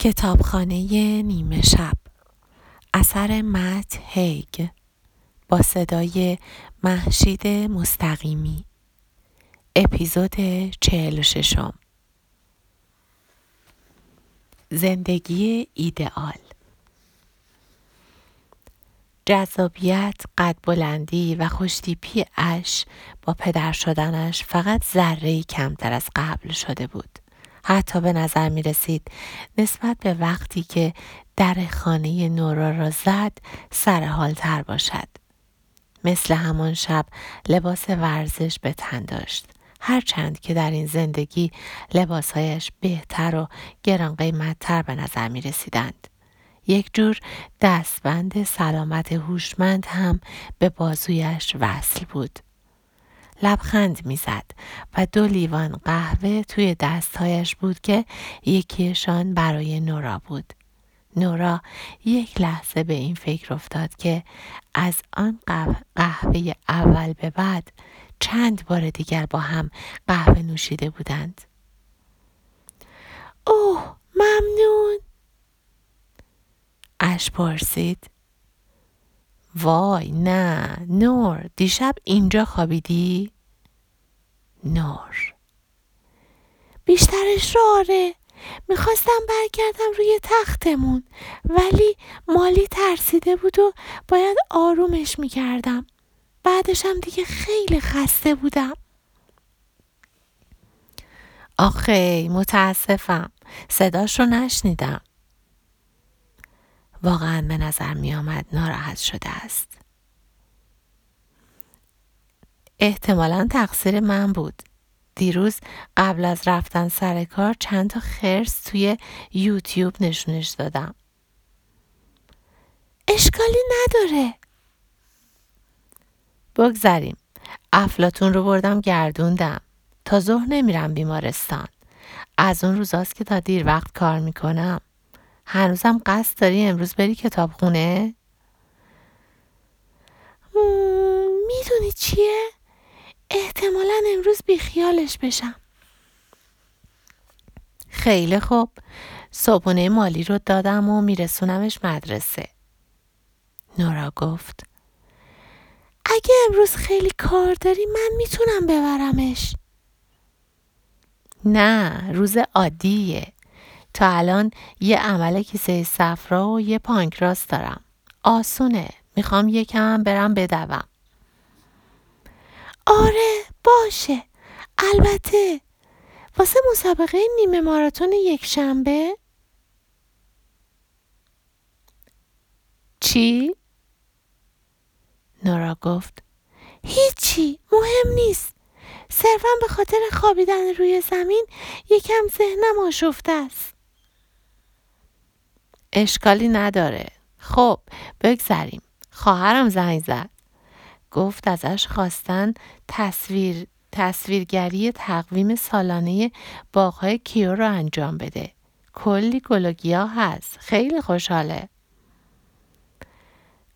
کتابخانه نیمه شب اثر مت هیگ با صدای مهشید مستقیمی اپیزود 46 زندگی ایدئال. جذابیت، قد بلندی و خوشتیپی اش با پدر شدنش فقط ذره‌ای کمتر از قبل شده بود. حتی به نظر می رسید نسبت به وقتی که در خانه نورا را زد سرحال تر باشد. مثل همان شب لباس ورزش به تن داشت، هرچند که در این زندگی لباسهایش بهتر و گران قیمت‌تر به نظر می رسیدند. یک جور دستبند سلامت هوشمند هم به بازویش وصل بود. لبخند میزد و 2 لیوان قهوه توی دستهایش بود که یکیشان برای نورا بود. نورا یک لحظه به این فکر افتاد که از آن قهوه اول به بعد چند بار دیگر با هم قهوه نوشیده بودند. اوه ممنون، اش پرسید. وای نه نور، دیشب اینجا خوابیدی؟ نور: بیشترش رو آره، میخواستم برگردم روی تختمون ولی مالی ترسیده بود و باید آرومش میکردم، بعدشم دیگه خیلی خسته بودم. آخه متاسفم، صداش رو نشنیدم. واقعا به نظر می آمد ناراحت شده است. احتمالاً تقصیر من بود. دیروز قبل از رفتن سر کار چند تا خرس توی یوتیوب نشونش دادم. اشکالی نداره. بگذاریم. افلاطون رو بردم گردوندم. تا ظهر نمیرم بیمارستان. از اون روزاست که تا دیر وقت کار میکنم. هنوزم قصد داری امروز بری کتابخونه؟ میدونی چیه؟ احتمالاً امروز بیخیالش بشم. خیلی خوب، صبحونه مالی رو دادم و میرسونمش مدرسه. نورا گفت. اگه امروز خیلی کار داری من میتونم ببرمش. نه، روز عادیه. تا الان یه عمل کیسه صفرا و یه پانکراس دارم. آسونه. میخوام یکم برم بدوم. آره باشه. البته واسه مسابقه نیمه ماراتون یکشنبه؟ چی؟ نورا گفت. هیچی، مهم نیست. صرفاً به خاطر خوابیدن روی زمین یکم ذهنم آشفته است. اشکالی نداره. خب بگذاریم. خواهرم زنگ زد. گفت ازش خواستن تصویرگری تقویم سالانه باغ‌های کیو رو انجام بده. کلی گل و گیاه هست. خیلی خوشحاله.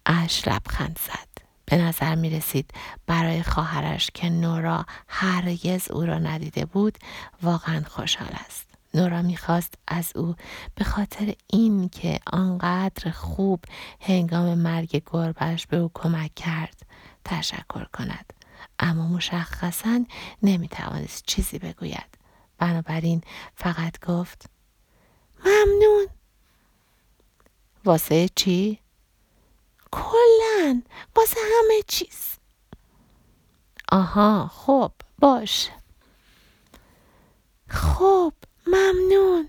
اش لبخند زد. به نظر می رسید برای خواهرش که نورا هرگز او را ندیده بود واقعا خوشحال است. نورا می‌خواست از او به خاطر این که آنقدر خوب هنگام مرگ گربه‌اش به او کمک کرد تشکر کند، اما مشخصاً نمی‌توانست چیزی بگوید. بنابراین فقط گفت ممنون. واسه چی؟ کلن واسه همه چیز. آها خب باش. خب ممنون.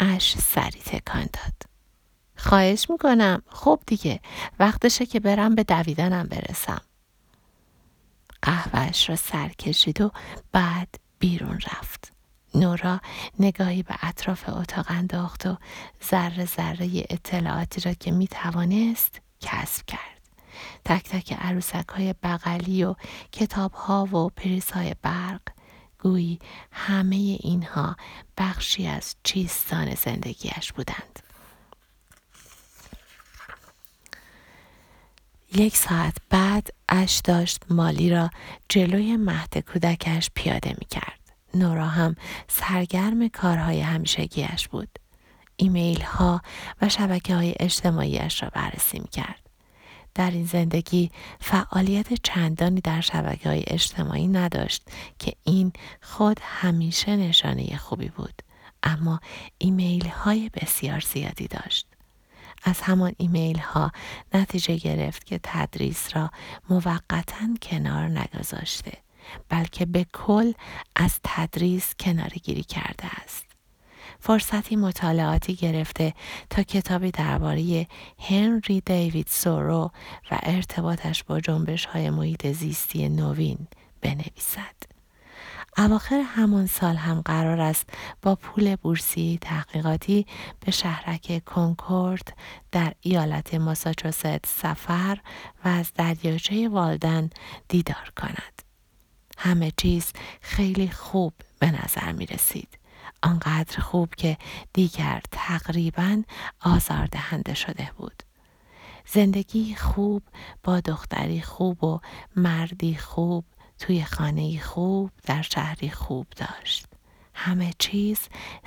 اش سری تکان داد. خواهش میکنم. خب دیگه وقتشه که برم به دویدنم برسم. قهوهش را سر کشید و بعد بیرون رفت. نورا نگاهی به اطراف اتاق انداخت و ذره ذره اطلاعاتی را که می توانست کسب کرد. تک تک عروسک های بغلی و کتاب ها و پریز های برق، گویی همه اینها بخشی از چیستان زندگیش بودند. 1 ساعت بعد اش داشت مالی را جلوی مهد کودکش پیاده می کرد. نورا هم سرگرم کارهای همیشگیش بود. ایمیل ها و شبکه های اجتماعیش را بررسی می‌کرد. در این زندگی فعالیت چندانی در شبکه های اجتماعی نداشت که این خود همیشه نشانه خوبی بود. اما ایمیل های بسیار زیادی داشت. از همان ایمیل ها نتیجه گرفت که تدریس را موقتاً کنار نگذاشته، بلکه به کل از تدریس کناره‌گیری کرده است. فرصتی مطالعاتی گرفته تا کتابی درباره هنری دیوید سورو و ارتباطش با جنبش‌های محیط زیستی نوین بنویسد. اواخر همان سال هم قرار است با پول بورسی تحقیقاتی به شهرک کنکورد در ایالت ماساچوست سفر و از دریاچه والدن دیدار کند. همه چیز خیلی خوب به نظر می رسید. آنقدر خوب که دیگر تقریباً آزاردهنده شده بود. زندگی خوب با دختری خوب و مردی خوب توی خانه‌ای خوب در شهری خوب داشت. همه چیز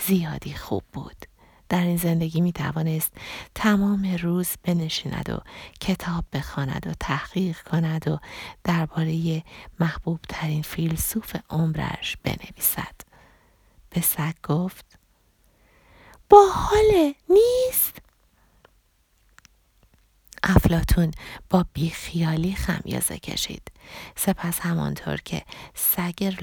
زیادی خوب بود. در این زندگی می توانست تمام روز بنشیند و کتاب بخواند و تحقیق کند و درباره محبوب ترین فیلسوف عمرش بنویسد. به سگ گفت: باحاله نیست؟ افلاطون با بیخیالی خمیازه کشید. سپس همانطور که سگ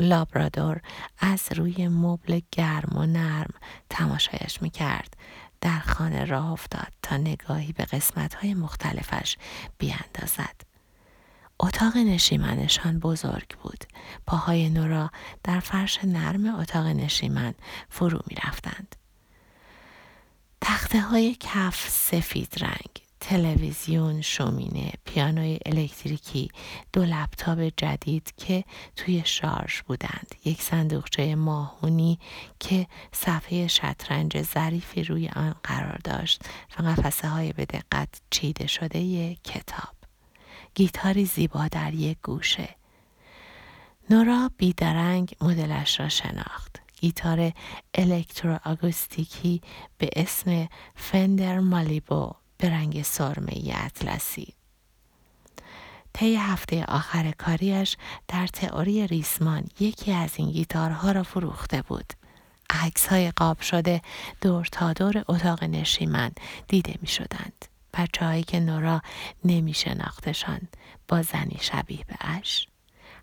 لابرادور از روی مبل گرم و نرم تماشایش میکرد، در خانه راه افتاد تا نگاهی به قسمت‌های مختلفش بیاندازد. اتاق نشیمنشان بزرگ بود. پاهای نورا در فرش نرم اتاق نشیمن فرو می‌رفتند. تخته‌های کف سفید رنگ، تلویزیون، شومینه، پیانوی الکتریکی، دو لپتاپ جدید که توی شارژ بودند، یک صندوقچه ماهونی که صفحه شطرنج ظریفی روی آن قرار داشت و قفسه‌های به دقت چیده شده کتاب. گیتاری زیبا در یک گوشه. نورا بیدرنگ مدلش را شناخت. گیتار الکترواکوستیکی به اسم فندر مالیبو به رنگ سرمه‌ای اطلسی. طی هفته آخر کاریش در تئوری ریسمان یکی از این گیتارها را فروخته بود. عکس‌های قاب شده دور تا دور اتاق نشیمن دیده می‌شدند. بچه‌هایی که نورا نمی‌شناختشان با زنی شبیه بهش،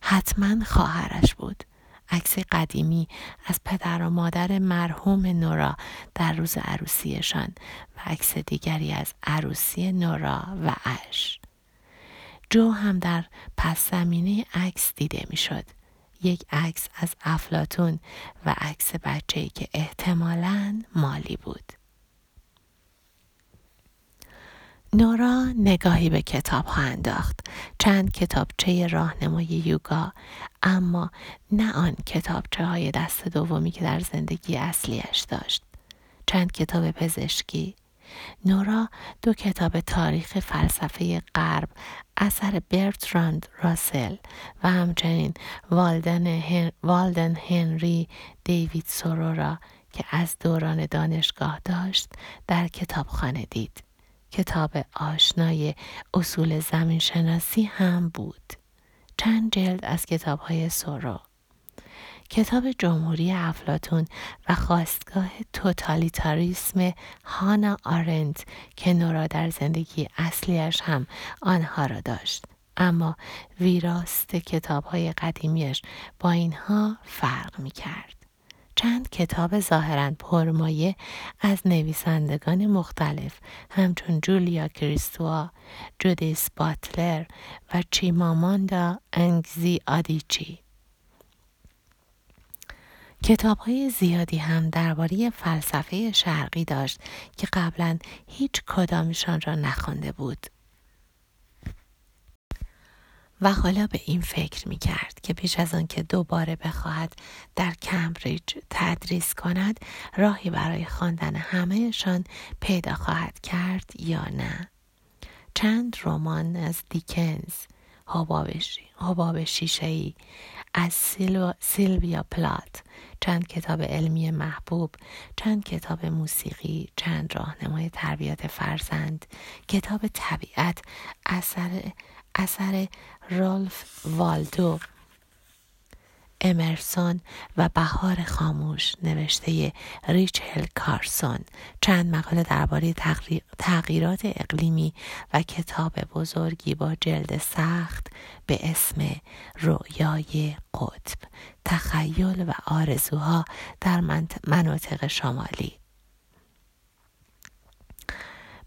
حتماً خواهرش بود. عکس قدیمی از پدر و مادر مرحوم نورا در روز عروسیشان و عکس دیگری از عروسی نورا و اش. جو هم در پس زمینه عکس دیده میشد. یک عکس از افلاطون و عکس بچه‌ای که احتمالاً مالی بود. نورا نگاهی به کتاب ها انداخت. چند کتابچه راهنمای یوگا، اما نه آن کتابچه های دست دومی که در زندگی اصلیش داشت. چند کتاب پزشکی. نورا دو کتاب تاریخ فلسفه غرب اثر برتراند راسل و همچنین والدن هنری دیوید سورو را که از دوران دانشگاه داشت در کتابخانه دید. کتاب آشنای اصول زمین شناسی هم بود. چند جلد از کتاب‌های سورو. کتاب جمهوری افلاطون و خاستگاه توتالیتاریسم هانا آرند که نورا در زندگی اصلیش هم آنها را داشت. اما ویراست کتاب‌های قدیمیش با اینها فرق می‌کرد. چند کتاب ظاهراً پرمایه از نویسندگان مختلف همچون جولیا کریستوا، جودیت باتلر و چیماماندا انگزی آدیچی. کتاب‌های زیادی هم درباره فلسفه شرقی داشت که قبلاً هیچ کدامشان را نخوانده بود. و حالا به این فکر می کرد که پیش از آن که دوباره بخواهد در کمبریج تدریس کند، راهی برای خواندن همهشان پیدا خواهد کرد یا نه. چند رمان از دیکنز، حباب شیشه‌ای از سیلویا پلات، چند کتاب علمی محبوب، چند کتاب موسیقی، چند راهنمای تربیت فرزند، کتاب طبیعت اثر رالف والدو امرسون و بهار خاموش نوشته ریچل کارسون، چند مقاله درباره تغییرات اقلیمی و کتاب بزرگی با جلد سخت به اسم رؤیای قطب، تخیل و آرزوها در مناطق شمالی.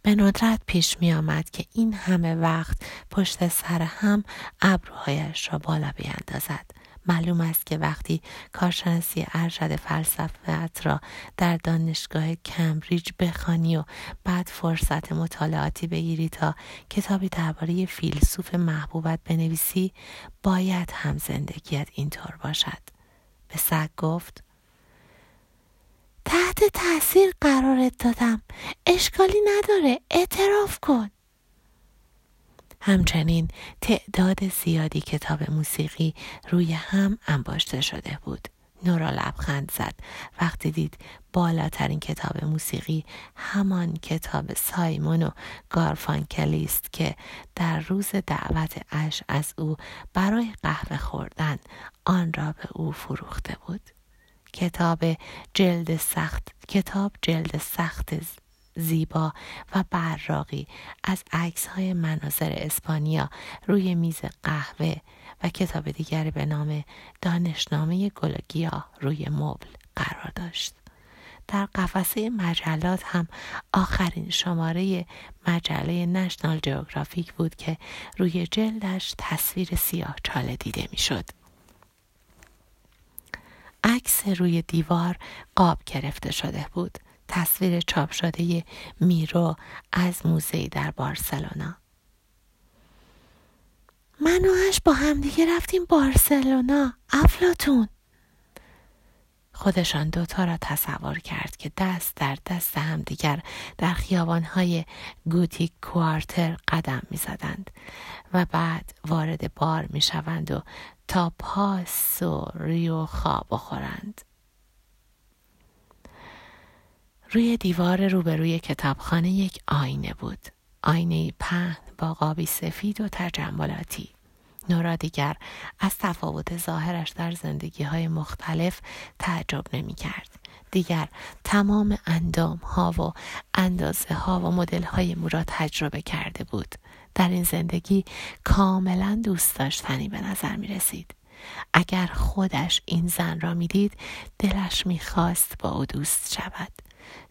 به ندرت پیش می آمد که این همه وقت پشت سر هم ابروهایش را بالا بیندازد. معلوم است که وقتی کارشناسی ارشد فلسفت را در دانشگاه کمبریج بخوانی و بعد فرصت مطالعاتی بگیری تا کتابی درباره فیلسوف محبوبت بنویسی، باید هم زندگیت اینطور باشد. به سگ گفت: تحت تاثیر قرارت دادم، اشکالی نداره، اعتراف کن. همچنین تعداد زیادی کتاب موسیقی روی هم انباشته شده بود. نورا لبخند زد وقتی دید بالاترین کتاب موسیقی همان کتاب سایمون و گارفانکل است که در روز دعوت اش از او برای قهوه خوردن آن را به او فروخته بود. کتاب جلد سخت زیبا و براقی از عکس‌های مناظر اسپانیا روی میز قهوه و کتاب دیگری به نام دانشنامه گلوگیا روی مبل قرار داشت. در قفسه مجلات هم آخرین شماره مجله نشنال جئوگرافیک بود که روی جلدش تصویر سیاه‌چاله دیده می‌شد. عکس روی دیوار قاب گرفته شده بود، تصویر چاپ شده میرا از موزه در بارسلونا. من و اش با همدیگه رفتیم بارسلونا، افلاطون. خودشان دوتا را تصور کرد که دست در دست همدیگر در خیابان‌های گوتیک کوارتر قدم می‌زدند و بعد وارد بار می‌شوند و تا پاس و ریوخا بخورند. روی دیوار روبروی کتابخانه یک آینه بود. آینه پهن با قابی سفید و تجملاتی. نورا دیگر از تفاوت ظاهرش در زندگی‌های مختلف تعجب نمی‌کرد. دیگر تمام اندام‌ها و اندازه‌ها و مدل‌های مو را تجربه کرده بود. در این زندگی کاملاً دوست داشتنی به نظر می‌رسید. اگر خودش این زن را می‌دید، دلش می‌خواست با او دوست شود.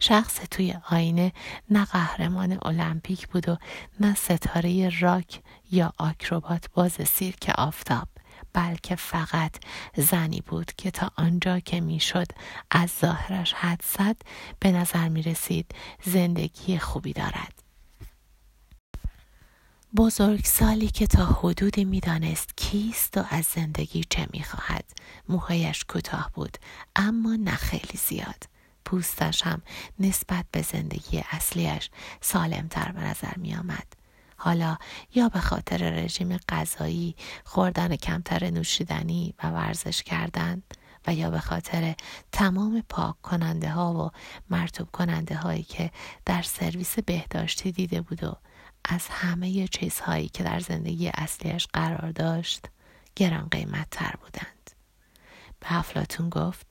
شخص توی آینه نه قهرمان المپیک بود و نه ستاره راک یا آکروبات باز سیرک آفتاب، بلکه فقط زنی بود که تا آنجا که میشد از ظاهرش حد زد به نظر می رسید زندگی خوبی دارد. بزرگسالی که تا حدودی میدانست کیست و از زندگی چه میخواهد. موهایش کوتاه بود اما نه خیلی زیاد. پوستش هم نسبت به زندگی اصلیش سالمتر به نظر می آمد. حالا یا به خاطر رژیم غذایی، خوردن کمتر نوشیدنی و ورزش کردن، و یا به خاطر تمام پاک کننده ها و مرطوب کننده هایی که در سرویس بهداشتی دیده بود و از همه چیزهایی که در زندگی اصلیش قرار داشت گران قیمت تر بودند. به افلاطون گفت: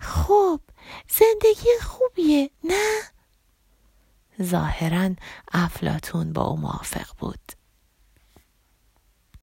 خب زندگی خوبیه، نه؟ ظاهراً افلاطون با او موافق بود.